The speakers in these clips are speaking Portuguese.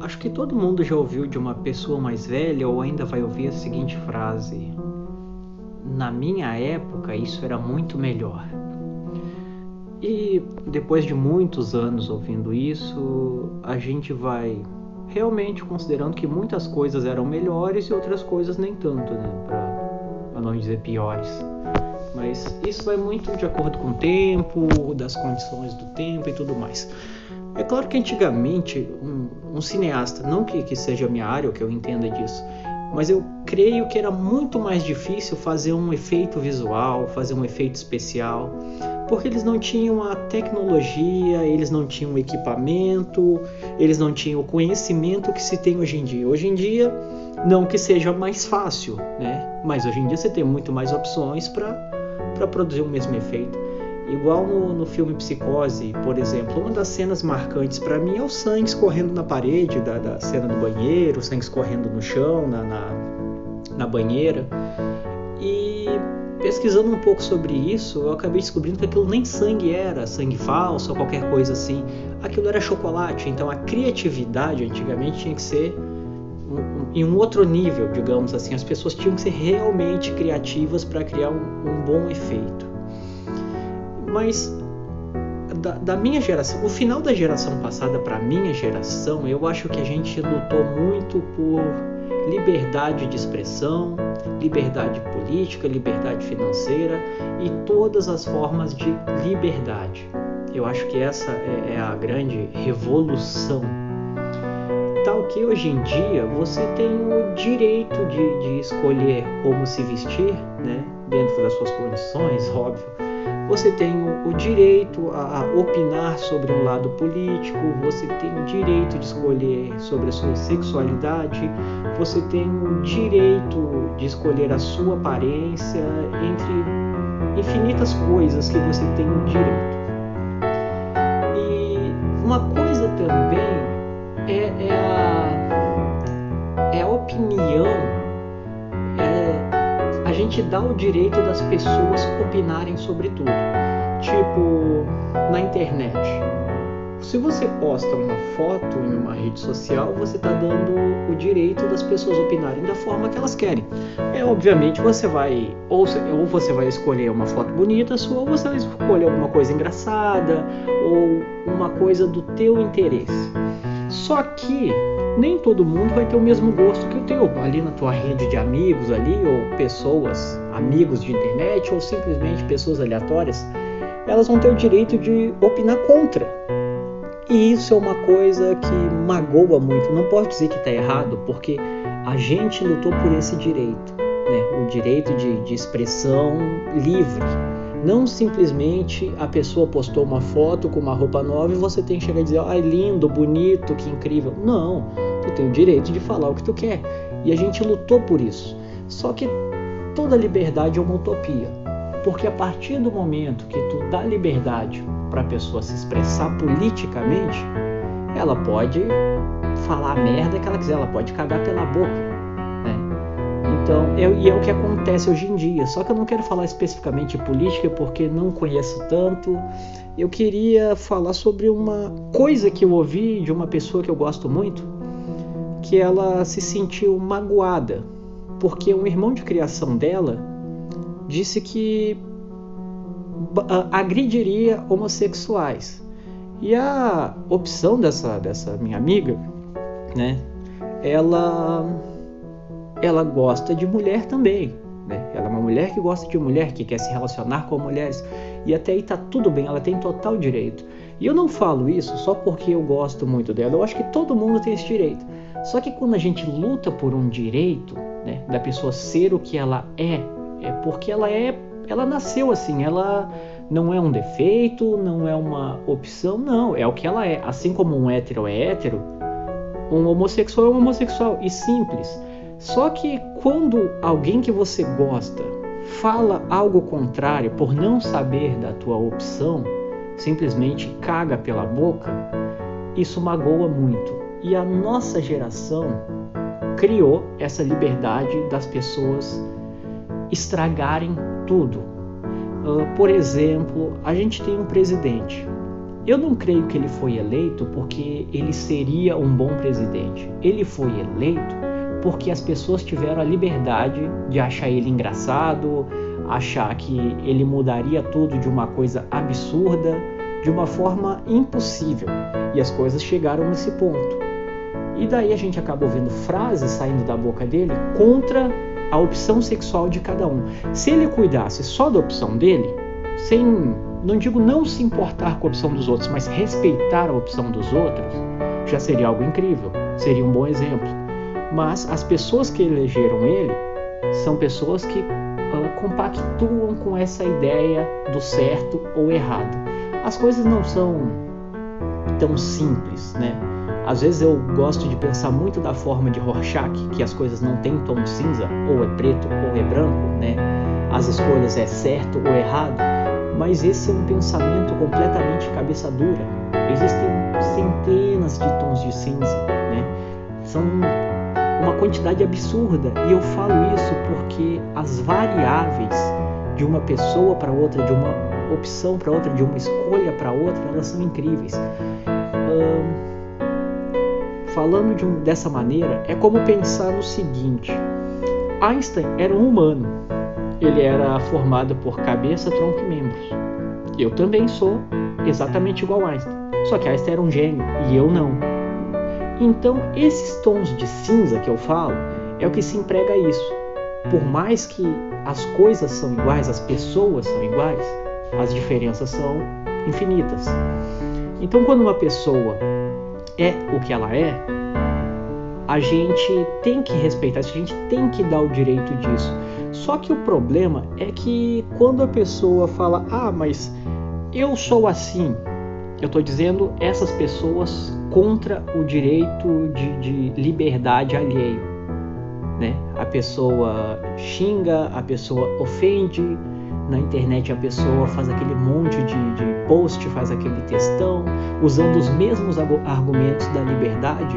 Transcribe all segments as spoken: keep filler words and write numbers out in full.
Acho que todo mundo já ouviu de uma pessoa mais velha ou ainda vai ouvir a seguinte frase: na minha época isso era muito melhor. E depois de muitos anos ouvindo isso, a gente vai realmente considerando que muitas coisas eram melhores e outras coisas nem tanto, né? Pra, pra não dizer piores. Mas isso vai muito de acordo com o tempo, das condições do tempo e tudo mais. É claro que antigamente um, um cineasta, não que, que seja a minha área ou que eu entenda disso, mas eu creio que era muito mais difícil fazer um efeito visual, fazer um efeito especial, porque eles não tinham a tecnologia, eles não tinham o equipamento, eles não tinham o conhecimento que se tem hoje em dia. Hoje em dia, não que seja mais fácil, né? Mas hoje em dia você tem muito mais opções para para produzir o mesmo efeito. Igual no, no filme Psicose, por exemplo, uma das cenas marcantes para mim é o sangue escorrendo na parede da, da cena do banheiro, o sangue escorrendo no chão, na, na, na banheira. E pesquisando um pouco sobre isso, eu acabei descobrindo que aquilo nem sangue era, sangue falso ou qualquer coisa assim. Aquilo era chocolate, então a criatividade antigamente tinha que ser em um outro nível, digamos assim. As pessoas tinham que ser realmente criativas para criar um, um bom efeito. Mas da, da minha geração, o final da geração passada para a minha geração, eu acho que a gente lutou muito por liberdade de expressão, liberdade política, liberdade financeira e todas as formas de liberdade. Eu acho que essa é, é a grande revolução. Tal que hoje em dia você tem o direito de, de escolher como se vestir, né, dentro das suas condições, óbvio. Você tem o direito a opinar sobre um lado político, você tem o direito de escolher sobre a sua sexualidade, você tem o direito de escolher a sua aparência, entre infinitas coisas que você tem o direito. E uma coisa também é, é, a, é a opinião, é... A gente dá o direito das pessoas opinarem sobre tudo. Tipo, na internet. Se você posta uma foto em uma rede social, você está dando o direito das pessoas opinarem da forma que elas querem. É, obviamente, você vai... Ou, ou você vai escolher uma foto bonita sua, ou você vai escolher alguma coisa engraçada, ou uma coisa do teu interesse. Só que nem todo mundo vai ter o mesmo gosto que o teu. Ali na tua rede de amigos ali, ou pessoas, amigos de internet, ou simplesmente pessoas aleatórias, elas vão ter o direito de opinar contra. E isso é uma coisa que magoa muito. Não posso dizer que está errado, porque a gente lutou por esse direito, né? O direito de, de expressão livre. Não simplesmente a pessoa postou uma foto com uma roupa nova e você tem que chegar e dizer: ai, lindo, bonito, que incrível. Não, tu tem o direito de falar o que tu quer. E a gente lutou por isso. Só que toda liberdade é uma utopia. Porque a partir do momento que tu dá liberdade para a pessoa se expressar politicamente, ela pode falar a merda que ela quiser, ela pode cagar pela boca. Então, é, e é o que acontece hoje em dia. Só que eu não quero falar especificamente de política porque não conheço tanto. Eu queria falar sobre uma coisa que eu ouvi de uma pessoa que eu gosto muito, que ela se sentiu magoada porque um irmão de criação dela disse que agrediria homossexuais. E a opção dessa, dessa minha amiga, né, ela... ela gosta de mulher também, né? Ela é uma mulher que gosta de mulher, que quer se relacionar com mulheres, e até aí tá tudo bem, ela tem total direito. E eu não falo isso só porque eu gosto muito dela, eu acho que todo mundo tem esse direito. Só que quando a gente luta por um direito, né, da pessoa ser o que ela é, é porque ela é, ela nasceu assim, ela não é um defeito, não é uma opção, não, é o que ela é. Assim como um hétero é hétero, um homossexual é um homossexual, e simples. Só que quando alguém que você gosta fala algo contrário por não saber da tua opção, simplesmente caga pela boca, isso magoa muito. E a nossa geração criou essa liberdade das pessoas estragarem tudo. Por exemplo, a gente tem um presidente Eu não creio que ele foi eleito porque ele seria um bom presidente. Ele foi eleito porque as pessoas tiveram a liberdade de achar ele engraçado, achar que ele mudaria tudo de uma coisa absurda, de uma forma impossível. E as coisas chegaram nesse ponto. E daí a gente acaba ouvindo frases saindo da boca dele contra a opção sexual de cada um. Se ele cuidasse só da opção dele, sem, não digo não se importar com a opção dos outros, mas respeitar a opção dos outros, já seria algo incrível, seria um bom exemplo. Mas as pessoas que elegeram ele são pessoas que uh, compactuam com essa ideia do certo ou errado. As coisas não são tão simples, né? Às vezes eu gosto de pensar muito da forma de Rorschach, que as coisas não têm tom cinza, ou é preto ou é branco, né? As escolhas é certo ou errado, mas esse é um pensamento completamente cabeça dura. Existem centenas de tons de cinza, né? São uma quantidade absurda, e eu falo isso porque as variáveis de uma pessoa para outra, de uma opção para outra, de uma escolha para outra, elas são incríveis. Hum... Falando de um, dessa maneira, é como pensar no seguinte: Einstein era um humano, ele era formado por cabeça, tronco e membros. Eu também sou exatamente igual a Einstein, só que Einstein era um gênio e eu não. Então, esses tons de cinza que eu falo é o que se emprega a isso. Por mais que as coisas são iguais, as pessoas são iguais, as diferenças são infinitas. Então, quando uma pessoa é o que ela é, a gente tem que respeitar, a gente tem que dar o direito disso. Só que o problema é que quando a pessoa fala, ah, mas eu sou assim, eu estou dizendo essas pessoas contra o direito de, de liberdade alheio, né? A pessoa xinga, a pessoa ofende, na internet a pessoa faz aquele monte de, de post, faz aquele textão, usando os mesmos argumentos da liberdade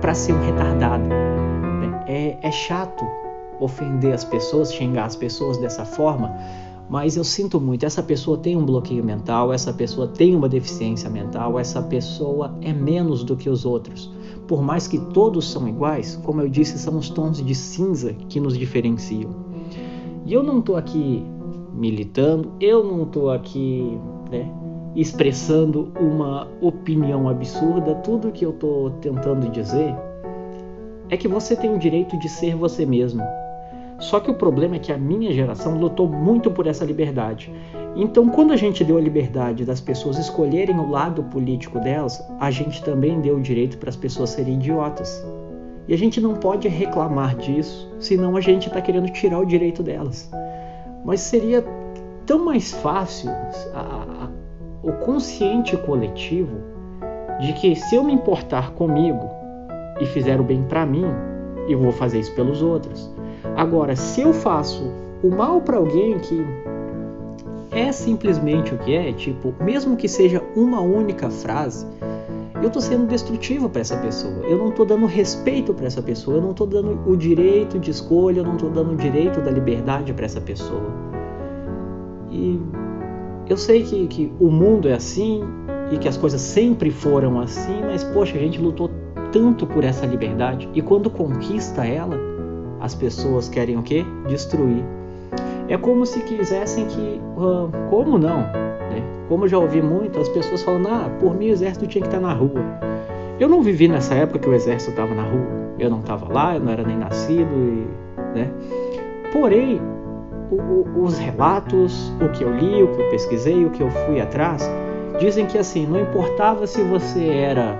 para ser um retardado. É, é chato ofender as pessoas, xingar as pessoas dessa forma, mas eu sinto muito, essa pessoa tem um bloqueio mental, essa pessoa tem uma deficiência mental, essa pessoa é menos do que os outros. Por mais que todos são iguais, como eu disse, são os tons de cinza que nos diferenciam. E eu não estou aqui militando, eu não estou aqui, né, expressando uma opinião absurda. Tudo que eu estou tentando dizer é que você tem o direito de ser você mesmo. Só que o problema é que a minha geração lutou muito por essa liberdade. Então, quando a gente deu a liberdade das pessoas escolherem o lado político delas, a gente também deu o direito para as pessoas serem idiotas. E a gente não pode reclamar disso, senão a gente está querendo tirar o direito delas. Mas seria tão mais fácil a, a, o consciente coletivo de que se eu me importar comigo e fizer o bem para mim, eu vou fazer isso pelos outros. Agora, se eu faço o mal para alguém que é simplesmente o que é, tipo, mesmo que seja uma única frase, eu estou sendo destrutivo para essa pessoa, eu não estou dando respeito para essa pessoa, eu não estou dando o direito de escolha, eu não estou dando o direito da liberdade para essa pessoa. E eu sei que, que o mundo é assim e que as coisas sempre foram assim, mas poxa, a gente lutou tanto por essa liberdade e quando conquista ela, as pessoas querem o quê? Destruir. É como se quisessem que... Uh, como não? Como eu já ouvi muito, as pessoas falando, ah, por mim o exército tinha que estar na rua. Eu não vivi nessa época que o exército estava na rua. Eu não estava lá, eu não era nem nascido. E, né? Porém, o, o, os relatos, o que eu li, o que eu pesquisei, o que eu fui atrás, dizem que assim, não importava se você era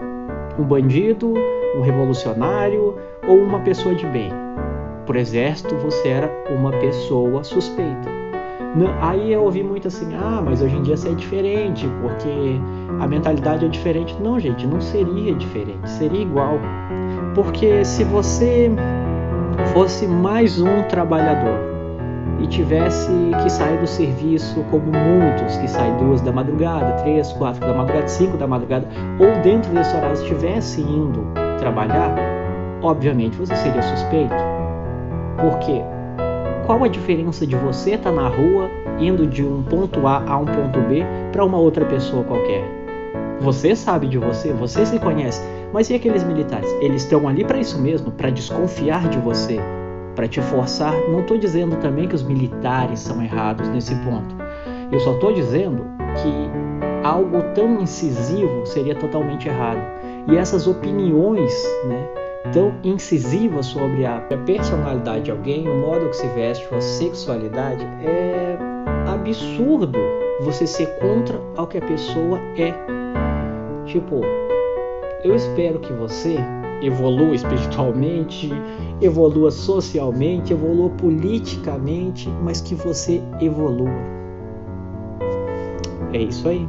um bandido, um revolucionário ou uma pessoa de bem. Por exército, você era uma pessoa suspeita. Não, aí eu ouvi muito assim, ah, mas hoje em dia isso é diferente, porque a mentalidade é diferente. Não, gente, não seria diferente, seria igual. Porque se você fosse mais um trabalhador e tivesse que sair do serviço como muitos, que saem duas da madrugada, três, quatro da madrugada, cinco da madrugada, ou dentro desse horário estivesse indo trabalhar, obviamente você seria suspeito. Por quê? Qual a diferença de você estar na rua, indo de um ponto A a um ponto B, para uma outra pessoa qualquer? Você sabe de você, você se conhece. Mas e aqueles militares? Eles estão ali para isso mesmo, para desconfiar de você, para te forçar. Não estou dizendo também que os militares são errados nesse ponto. Eu só estou dizendo que algo tão incisivo seria totalmente errado. E essas opiniões, né, tão incisivas sobre a personalidade de alguém, o modo que se veste, a sexualidade, é absurdo você ser contra ao que a pessoa é. Tipo, eu espero que você evolua espiritualmente, evolua socialmente, evolua politicamente, mas que você evolua. É isso aí.